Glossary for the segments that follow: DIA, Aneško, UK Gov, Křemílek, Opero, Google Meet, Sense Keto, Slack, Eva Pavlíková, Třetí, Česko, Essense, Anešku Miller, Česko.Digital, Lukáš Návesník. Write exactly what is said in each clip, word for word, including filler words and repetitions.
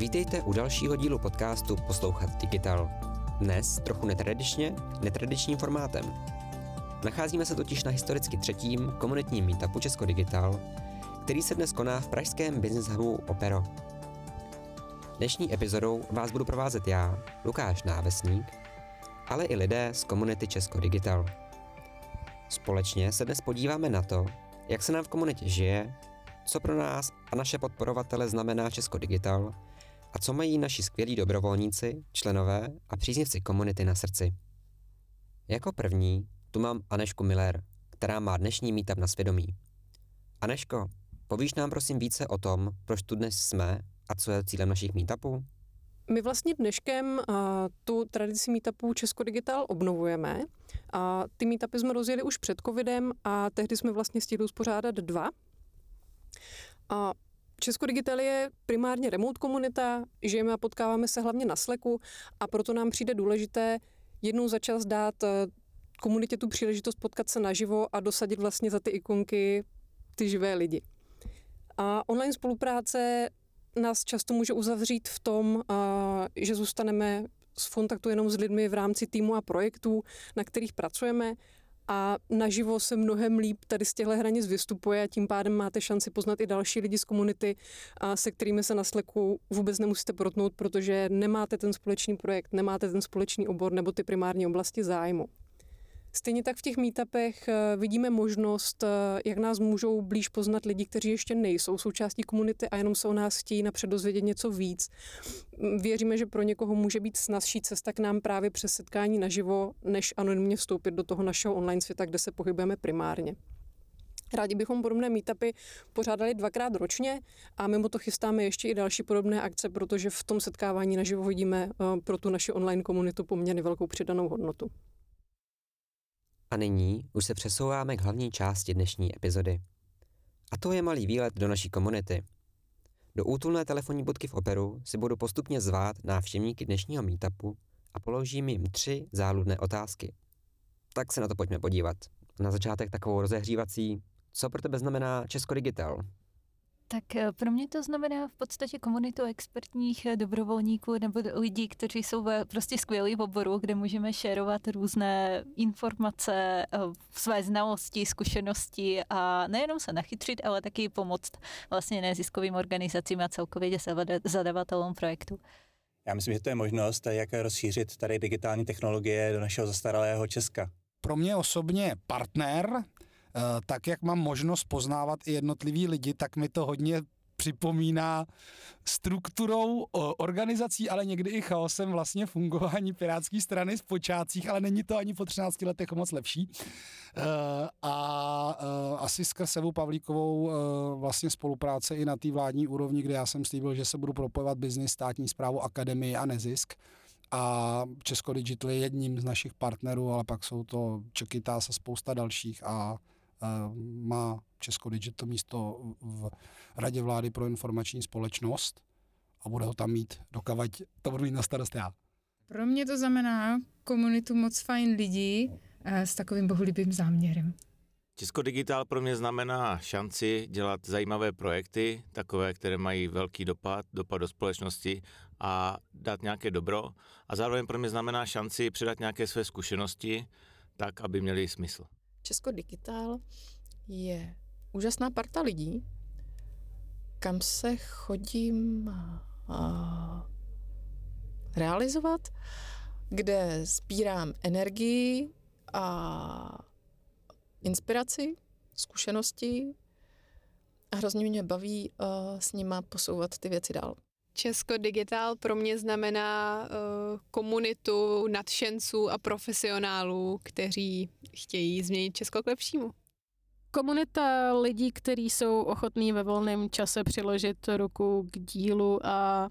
Vítejte u dalšího dílu podcastu Poslouchat Digital. Dnes trochu netradičně, netradičním formátem. Nacházíme se totiž na historicky třetím komunitním meetupu Česko.Digital, který se dnes koná v pražském business hubu Opero. Dnešní epizodou vás budu provázet já, Lukáš Návesník, ale i lidé z komunity Česko.Digital. Společně se dnes podíváme na to, jak se nám v komunitě žije, co pro nás a naše podporovatele znamená Česko.Digital a co mají naši skvělí dobrovolníci, členové a příznivci komunity na srdci. Jako první tu mám Anešku Miller, která má dnešní meetup na svědomí. Aneško, povíš nám prosím více o tom, proč tu dnes jsme a co je cílem našich meetupů? My vlastně dneškem uh, tu tradici meetupů Česko.Digital obnovujeme. Uh, ty meetupy jsme rozjeli už před covidem a tehdy jsme vlastně stihli spořádat dva. A Česko.Digital je primárně remote komunita, žijeme a potkáváme se hlavně na Slacku a proto nám přijde důležité jednou za čas dát komunitě tu příležitost potkat se naživo a dosadit vlastně za ty ikonky ty živé lidi. A online spolupráce nás často může uzavřít v tom, že zůstaneme v kontaktu jenom s lidmi v rámci týmu a projektů, na kterých pracujeme. A naživo se mnohem líp tady z těchto hranic vystupuje a tím pádem máte šanci poznat i další lidi z komunity, se kterými se na Slacku vůbec nemusíte protnout, protože nemáte ten společný projekt, nemáte ten společný obor nebo ty primární oblasti zájmu. Stejně tak v těch meetupech vidíme možnost, jak nás můžou blíž poznat lidi, kteří ještě nejsou součástí komunity a jenom se o nás chtějí napřed dozvědět něco víc. Věříme, že pro někoho může být snazší cesta k nám právě přes setkání naživo, než anonymně vstoupit do toho našeho online světa, kde se pohybujeme primárně. Rádi bychom podobné meetupy pořádali dvakrát ročně a mimo to chystáme ještě i další podobné akce, protože v tom setkávání naživo vidíme pro tu naši online komunitu poměrně velkou přidanou hodnotu. A nyní už se přesouváme k hlavní části dnešní epizody. A to je malý výlet do naší komunity. Do útulné telefonní budky v Operu si budu postupně zvát návštěvníky dnešního meetupu a položím jim tři záludné otázky. Tak se na to pojďme podívat. Na začátek takovou rozehřívací, co pro tebe znamená Česko.Digital? Tak pro mě to znamená v podstatě komunitu expertních dobrovolníků nebo lidí, kteří jsou prostě skvělí v oboru, kde můžeme šerovat různé informace, své znalosti, zkušenosti a nejenom se nachytřit, ale taky pomoct vlastně neziskovým organizacím a celkově zadavatelům projektu. Já myslím, že to je možnost, jak rozšířit tady digitální technologie do našeho zastaralého Česka. Pro mě osobně partner. Tak jak mám možnost poznávat i jednotlivý lidi, tak mi to hodně připomíná strukturou, organizací, ale někdy i chaosem vlastně fungování Pirátské strany v počátcích, ale není to ani po třinácti letech moc lepší. A asi skrz Evu Pavlíkovou vlastně spolupráce i na té vládní úrovni, kde já jsem slíbil, že se budu propojovat biznis, státní správu, akademii a nezisk. A Česko.Digital je jedním z našich partnerů, ale pak jsou to Čekitá se spousta dalších a má Česko.Digital místo v Radě vlády pro informační společnost a bude ho tam mít, dokavať to budu mít na starost já. Pro mě to znamená komunitu moc fajn lidí s takovým bohulibým záměrem. Česko.Digital pro mě znamená šanci dělat zajímavé projekty, takové, které mají velký dopad, dopad do společnosti a dát nějaké dobro. A zároveň pro mě znamená šanci předat nějaké své zkušenosti, tak, aby měly smysl. Česko.Digital je úžasná parta lidí, kam se chodím a realizovat, kde sbírám energii a inspiraci, zkušenosti a hrozně mě baví uh, s nima posouvat ty věci dál. Česko.Digital pro mě znamená uh, komunitu nadšenců a profesionálů, kteří chtějí změnit Česko k lepšímu. Komunita lidí, kteří jsou ochotní ve volném čase přiložit ruku k dílu a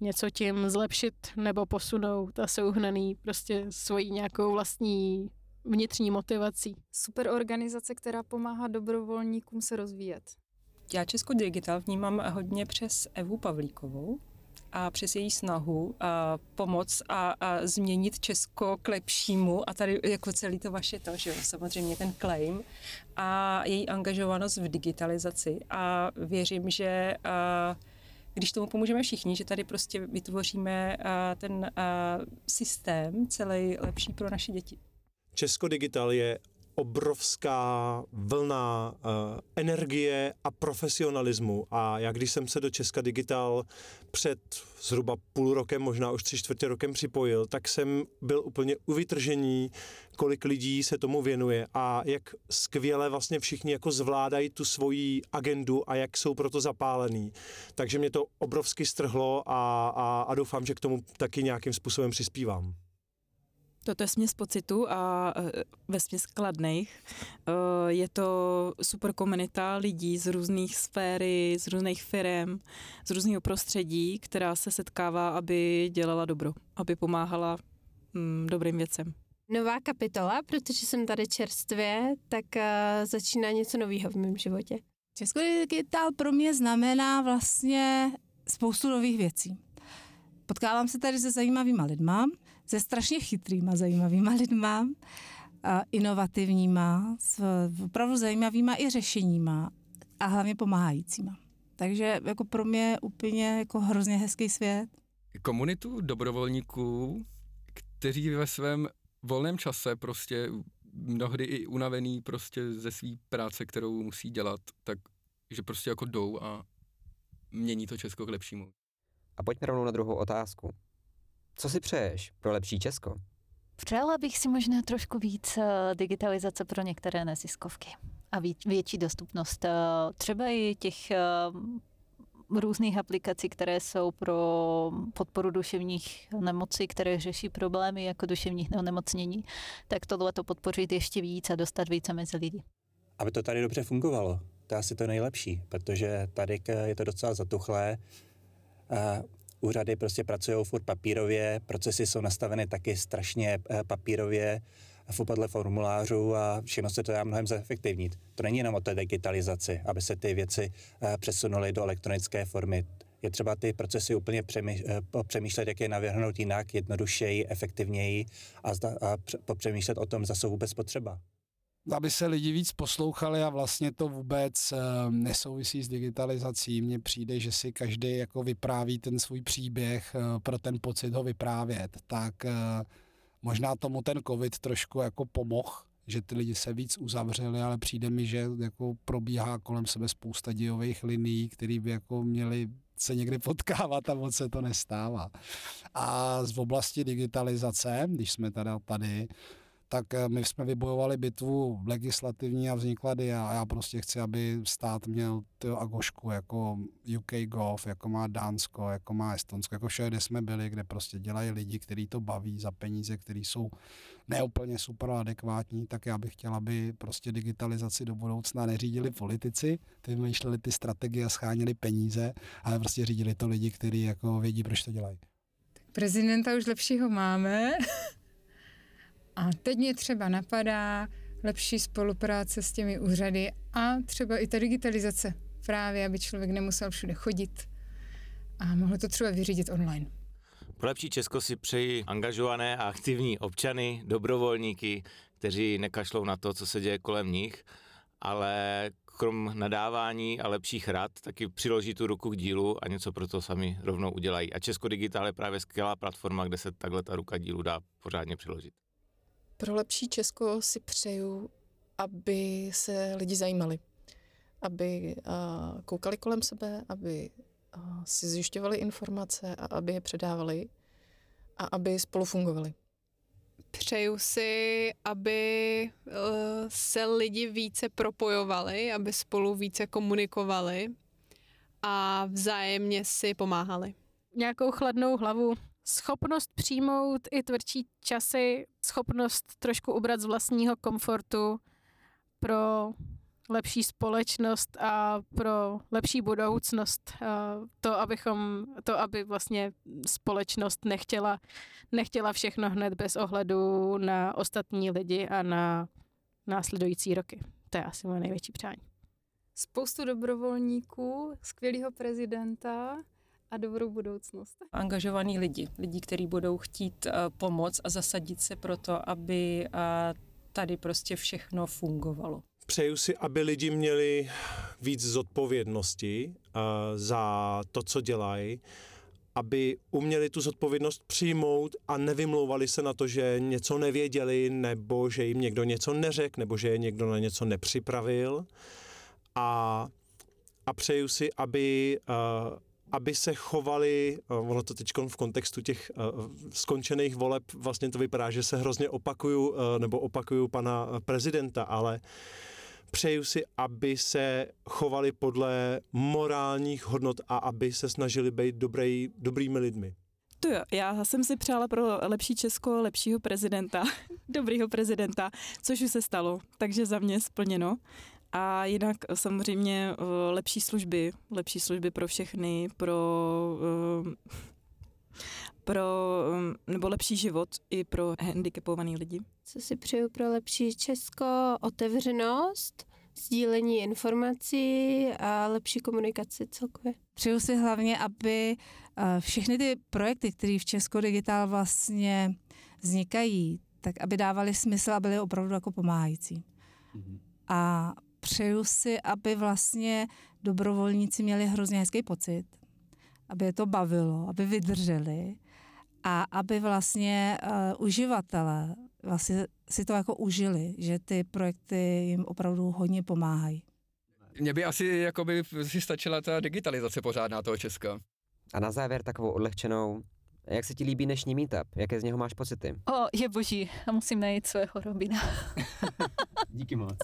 něco tím zlepšit nebo posunout a jsou hnaný prostě svojí nějakou vlastní vnitřní motivací. Super organizace, která pomáhá dobrovolníkům se rozvíjet. Já Česko.Digital vnímám hodně přes Evu Pavlíkovou a přes její snahu a pomoct a, a změnit Česko k lepšímu a tady jako celý to vaše to, že jo, samozřejmě ten claim a její angažovanost v digitalizaci a věřím, že a, když tomu pomůžeme všichni, že tady prostě vytvoříme ten systém celý lepší pro naše děti. Česko.Digital je obrovská vlna uh, energie a profesionalismu. A já, když jsem se do Česka.Digital před zhruba půl rokem, možná už tři čtvrtě rokem připojil, tak jsem byl úplně u vytržení, kolik lidí se tomu věnuje a jak skvěle vlastně všichni jako zvládají tu svoji agendu a jak jsou proto zapálení. Takže mě to obrovsky strhlo a, a, a doufám, že k tomu taky nějakým způsobem přispívám. Toto je směs pocitu a ve směs kladných. Je to super komunita lidí z různých sféry, z různých firem, z různého prostředí, která se setkává, aby dělala dobro, aby pomáhala mm, dobrým věcem. Nová kapitola, protože jsem tady čerstvě, tak začíná něco nového v mém životě. Česko.Digital pro mě znamená vlastně spoustu nových věcí. Potkávám se tady se zajímavýma lidma, se strašně chytrýma zajímavýma lidma, inovativníma, s opravdu zajímavýma i řešeníma a hlavně pomáhajícíma. Takže jako pro mě úplně jako hrozně hezký svět. Komunitu dobrovolníků, kteří ve svém volném čase prostě mnohdy i unavený prostě ze své práce, kterou musí dělat, tak že prostě jako jdou a mění to Česko k lepšímu. A pojďme rovnou na druhou otázku. Co si přeješ pro lepší Česko? Přála bych si možná trošku víc digitalizace pro některé neziskovky a větší dostupnost třeba i těch různých aplikací, které jsou pro podporu duševních nemocí, které řeší problémy jako duševních onemocnění, tak tohle to podpořit ještě víc a dostat více mezi lidi. Aby to tady dobře fungovalo, to je asi to nejlepší, protože tady je to docela zatuchlé. Úřady prostě pracují furt papírově, procesy jsou nastaveny taky strašně papírově v upadle formulářů a všechno se to dá mnohem zefektivnit. To není jenom o té digitalizaci, aby se ty věci přesunuly do elektronické formy. Je třeba ty procesy úplně přemýšlet, jak je navrhnout jinak, jednodušeji, efektivněji a, zda, a popřemýšlet o tom, zda jsou vůbec potřeba. Aby se lidi víc poslouchali a vlastně to vůbec nesouvisí s digitalizací. Mně přijde, že si každý jako vypráví ten svůj příběh pro ten pocit ho vyprávět. Tak možná tomu ten covid trošku jako pomohl, že ty lidi se víc uzavřeli, ale přijde mi, že jako probíhá kolem sebe spousta dějových linií, které by jako měly se někdy potkávat a moc se to nestává. A z oblasti digitalizace, když jsme teda tady, tak my jsme vybojovali bitvu legislativní a vznikla D I A a já prostě chci, aby stát měl tu agošku jako U K Gov, jako má Dánsko, jako má Estonsko, jako všude, kde jsme byli, kde prostě dělají lidi, kteří to baví za peníze, kteří jsou neúplně super adekvátní, tak já bych chtěl, aby prostě digitalizaci do budoucna neřídili politici, ty vymýšleli ty strategie a schánili peníze, ale prostě řídili to lidi, kteří jako vědí, proč to dělají. Tak prezidenta už lepšího máme. A teď mě třeba napadá lepší spolupráce s těmi úřady a třeba i ta digitalizace právě, aby člověk nemusel všude chodit a mohl to třeba vyřídit online. Pro lepší Česko si přeji angažované a aktivní občany, dobrovolníky, kteří nekašlou na to, co se děje kolem nich, ale krom nadávání a lepších rad taky přiloží tu ruku k dílu a něco pro to sami rovnou udělají. A Česko.Digital je právě skvělá platforma, kde se takhle ta ruka dílu dá pořádně přiložit. Pro lepší Česko si přeju, aby se lidi zajímali, aby koukali kolem sebe, aby si zjišťovali informace a aby je předávali a aby spolu fungovali. Přeju si, aby se lidi více propojovali, aby spolu více komunikovali a vzájemně si pomáhali. Nějakou chladnou hlavu. Schopnost přijmout i tvrdší časy, schopnost trošku ubrat z vlastního komfortu pro lepší společnost a pro lepší budoucnost. To, abychom, to aby vlastně společnost nechtěla, nechtěla všechno hned bez ohledu na ostatní lidi a na následující roky. To je asi moje největší přání. Spoustu dobrovolníků, skvělého prezidenta, a dobrou budoucnost. Angažovaní lidi, lidi, kteří budou chtít pomoc a zasadit se pro to, aby tady prostě všechno fungovalo. Přeju si, aby lidi měli víc zodpovědnosti uh, za to, co dělají, aby uměli tu zodpovědnost přijmout a nevymlouvali se na to, že něco nevěděli, nebo že jim někdo něco neřekl, nebo že je někdo na něco nepřipravil. A, a přeju si, aby, uh, aby se chovali, uh, ono to teď v kontextu těch uh, skončených voleb, vlastně to vypadá, že se hrozně opakuju, uh, nebo opakuju pana prezidenta, ale přeju si, aby se chovali podle morálních hodnot a aby se snažili být dobrý, dobrými lidmi. To jo, já jsem si přála pro lepší Česko, lepšího prezidenta, dobrýho prezidenta, což už se stalo, takže za mě splněno. A jinak samozřejmě lepší služby, lepší služby pro všechny, pro, pro nebo lepší život i pro handicapovaný lidi. Co si přeju pro lepší Česko? Otevřenost, sdílení informací a lepší komunikaci celkově. Přeju si hlavně, aby všechny ty projekty, které v Česko.Digital vlastně vznikají, tak aby dávaly smysl a byly opravdu jako pomáhající. Mhm. A přeju si, aby vlastně dobrovolníci měli hrozně hezký pocit, aby je to bavilo, aby vydrželi a aby vlastně uh, uživatelé vlastně si to jako užili, že ty projekty jim opravdu hodně pomáhají. Mně by asi jakoby si stačila ta digitalizace pořádná toho Česka. A na závěr takovou odlehčenou, jak se ti líbí dnešní meetup? Jaké z něho máš pocity? O, je boží, a musím najít svého Robina. Díky moc.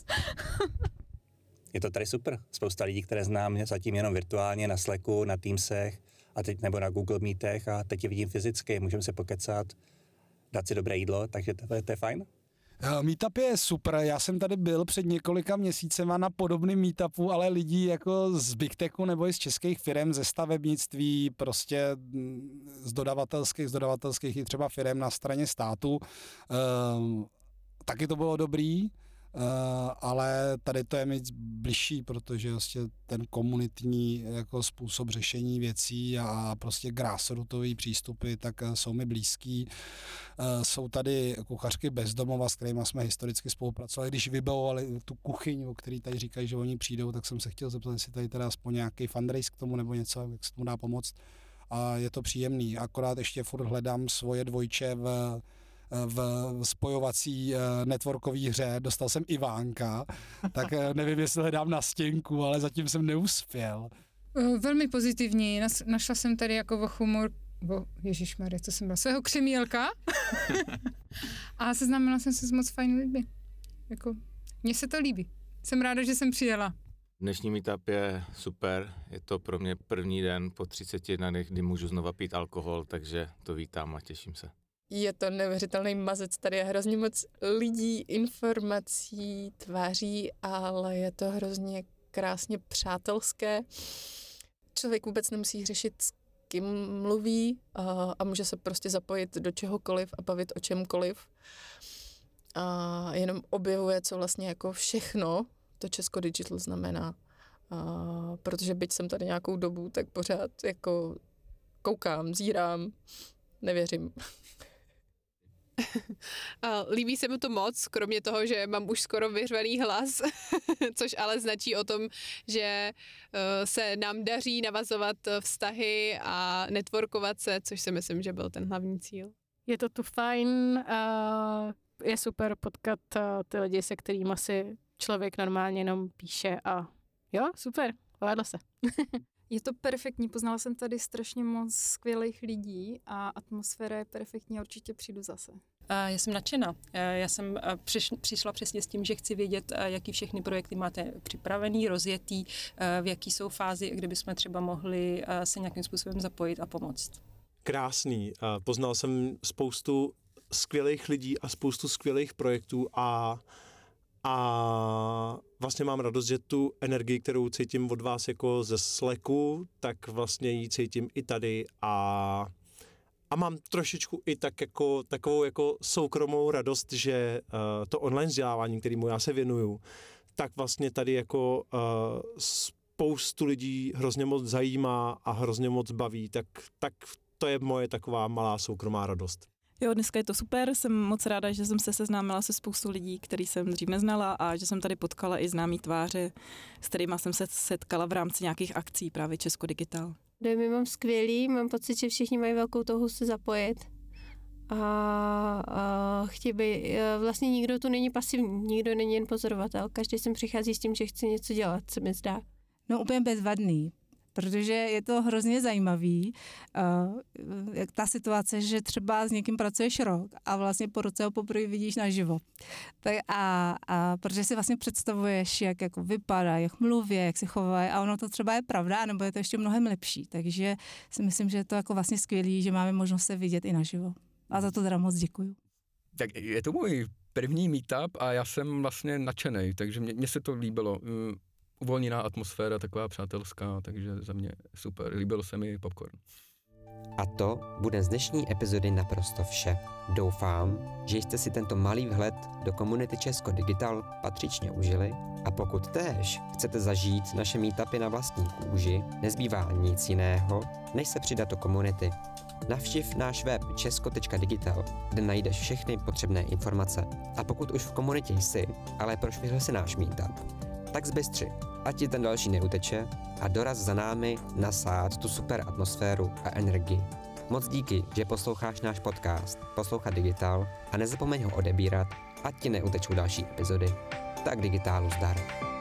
Je to tady super. Spousta lidí, které znám zatím jenom virtuálně, na Slacku, na Teamsech, a teď, nebo na Google Meetech, a teď je vidím fyzicky, můžeme se pokecat, dát si dobré jídlo, takže to, to je fajn. Meetup je super, já jsem tady byl před několika měsícema na podobném meetupu, ale lidí jako z Big Techu nebo i z českých firm, ze stavebnictví, prostě z dodavatelských, z dodavatelských i třeba firm na straně státu. Ehm, taky to bylo dobrý, Uh, ale tady to je mi bližší, protože vlastně ten komunitní jako způsob řešení věcí a prostě grassrootový přístupy, tak jsou mi blízký. Uh, jsou tady kuchařky bezdomova, s kterými jsme historicky spolupracovali. Když vybavovali tu kuchyň, o který tady říkají, že oni přijdou, tak jsem se chtěl zeptat, jestli tady teda aspoň nějaký fundraise k tomu nebo něco, jak se tomu dá pomoct. A je to příjemný. Akorát ještě furt hledám svoje dvojče v v spojovací networkové hře, dostal jsem Ivánka, tak nevím, jestli hledám na stěnku, ale zatím jsem neuspěl. Velmi pozitivní, našla jsem tady jako vochumor, bo, ježišmarja, co jsem byla, svého křemílka a seznámila jsem se s moc fajn lidmi. Jako, mně se to líbí, jsem ráda, že jsem přijela. Dnešní meetup je super, je to pro mě první den po třiceti dnech, kdy můžu znova pít alkohol, takže to vítám a těším se. Je to neuvěřitelný mazec, tady je hrozně moc lidí, informací, tváří, ale je to hrozně krásně přátelské. Člověk vůbec nemusí řešit, s kým mluví a, a může se prostě zapojit do čehokoliv a bavit o čemkoliv. A jenom objevuje, co vlastně jako všechno to Česko.Digital znamená. A, protože byť jsem tady nějakou dobu, tak pořád jako koukám, zírám, nevěřím. Líbí se mi to moc, kromě toho, že mám už skoro vyřvaný hlas, což ale značí o tom, že se nám daří navazovat vztahy a networkovat se, což si myslím, že byl ten hlavní cíl. Je to tu fajn, je super potkat ty lidi, se kterými si člověk normálně jenom píše a jo, super, povedlo se. Je to perfektní, poznala jsem tady strašně moc skvělých lidí a atmosféra je perfektní a určitě přijdu zase. Já jsem nadšena. Já jsem přišla přesně s tím, že chci vědět, jaký všechny projekty máte připravený, rozjetý, v jaký jsou fázi, kde bychom třeba mohli se nějakým způsobem zapojit a pomoct. Krásný. Poznal jsem spoustu skvělých lidí a spoustu skvělých projektů a A vlastně mám radost, že tu energii, kterou cítím od vás jako ze Slacku, tak vlastně ji cítím i tady a, a mám trošičku i tak jako, takovou jako soukromou radost, že uh, to online vzdělávání, kterému já se věnuju, tak vlastně tady jako uh, spoustu lidí hrozně moc zajímá a hrozně moc baví, tak, tak to je moje taková malá soukromá radost. Jo, dneska je to super, jsem moc ráda, že jsem se seznámila se spoustu lidí, který jsem dřív neznala a že jsem tady potkala i známý tváře, s kterýma jsem se setkala v rámci nějakých akcí právě Česko.Digital. Dojmy mám skvělý, mám pocit, že všichni mají velkou touhu se zapojit a, a chtějí by, vlastně nikdo tu není pasivní, nikdo není jen pozorovatel, každý sem přichází s tím, že chce něco dělat, se mi zdá. No úplně bezvadný. Protože je to hrozně zajímavý, jak ta situace, že třeba s někým pracuješ rok a vlastně po roce ho poprvé vidíš naživo. Tak a, a protože si vlastně představuješ, jak jako vypadá, jak mluví, jak se chovají a ono to třeba je pravda, nebo je to ještě mnohem lepší. Takže si myslím, že je to jako vlastně skvělý, že máme možnost se vidět i naživo. A za to teda moc děkuju. Tak je to můj první meetup a já jsem vlastně nadšenej, takže mě, mě se to líbilo. Uvolněná atmosféra, taková přátelská, takže za mě super. Líbil se mi popcorn. A to bude z dnešní epizody naprosto vše. Doufám, že jste si tento malý vhled do komunity Česko.Digital patřičně užili a pokud též chcete zažít naše meetupy na vlastní kůži, nezbývá nic jiného, než se přidat do komunity. Navštiv náš web Česko.Digital, kde najdeš všechny potřebné informace. A pokud už v komunitě jsi, ale prošvihl si náš meetup, tak zbystři, ať ti ten další neuteče a doraz za námi nasát tu super atmosféru a energii. Moc díky, že posloucháš náš podcast Poslouchat Digital a nezapomeň ho odebírat, ať ti neutečou další epizody. Tak digitálu zdar.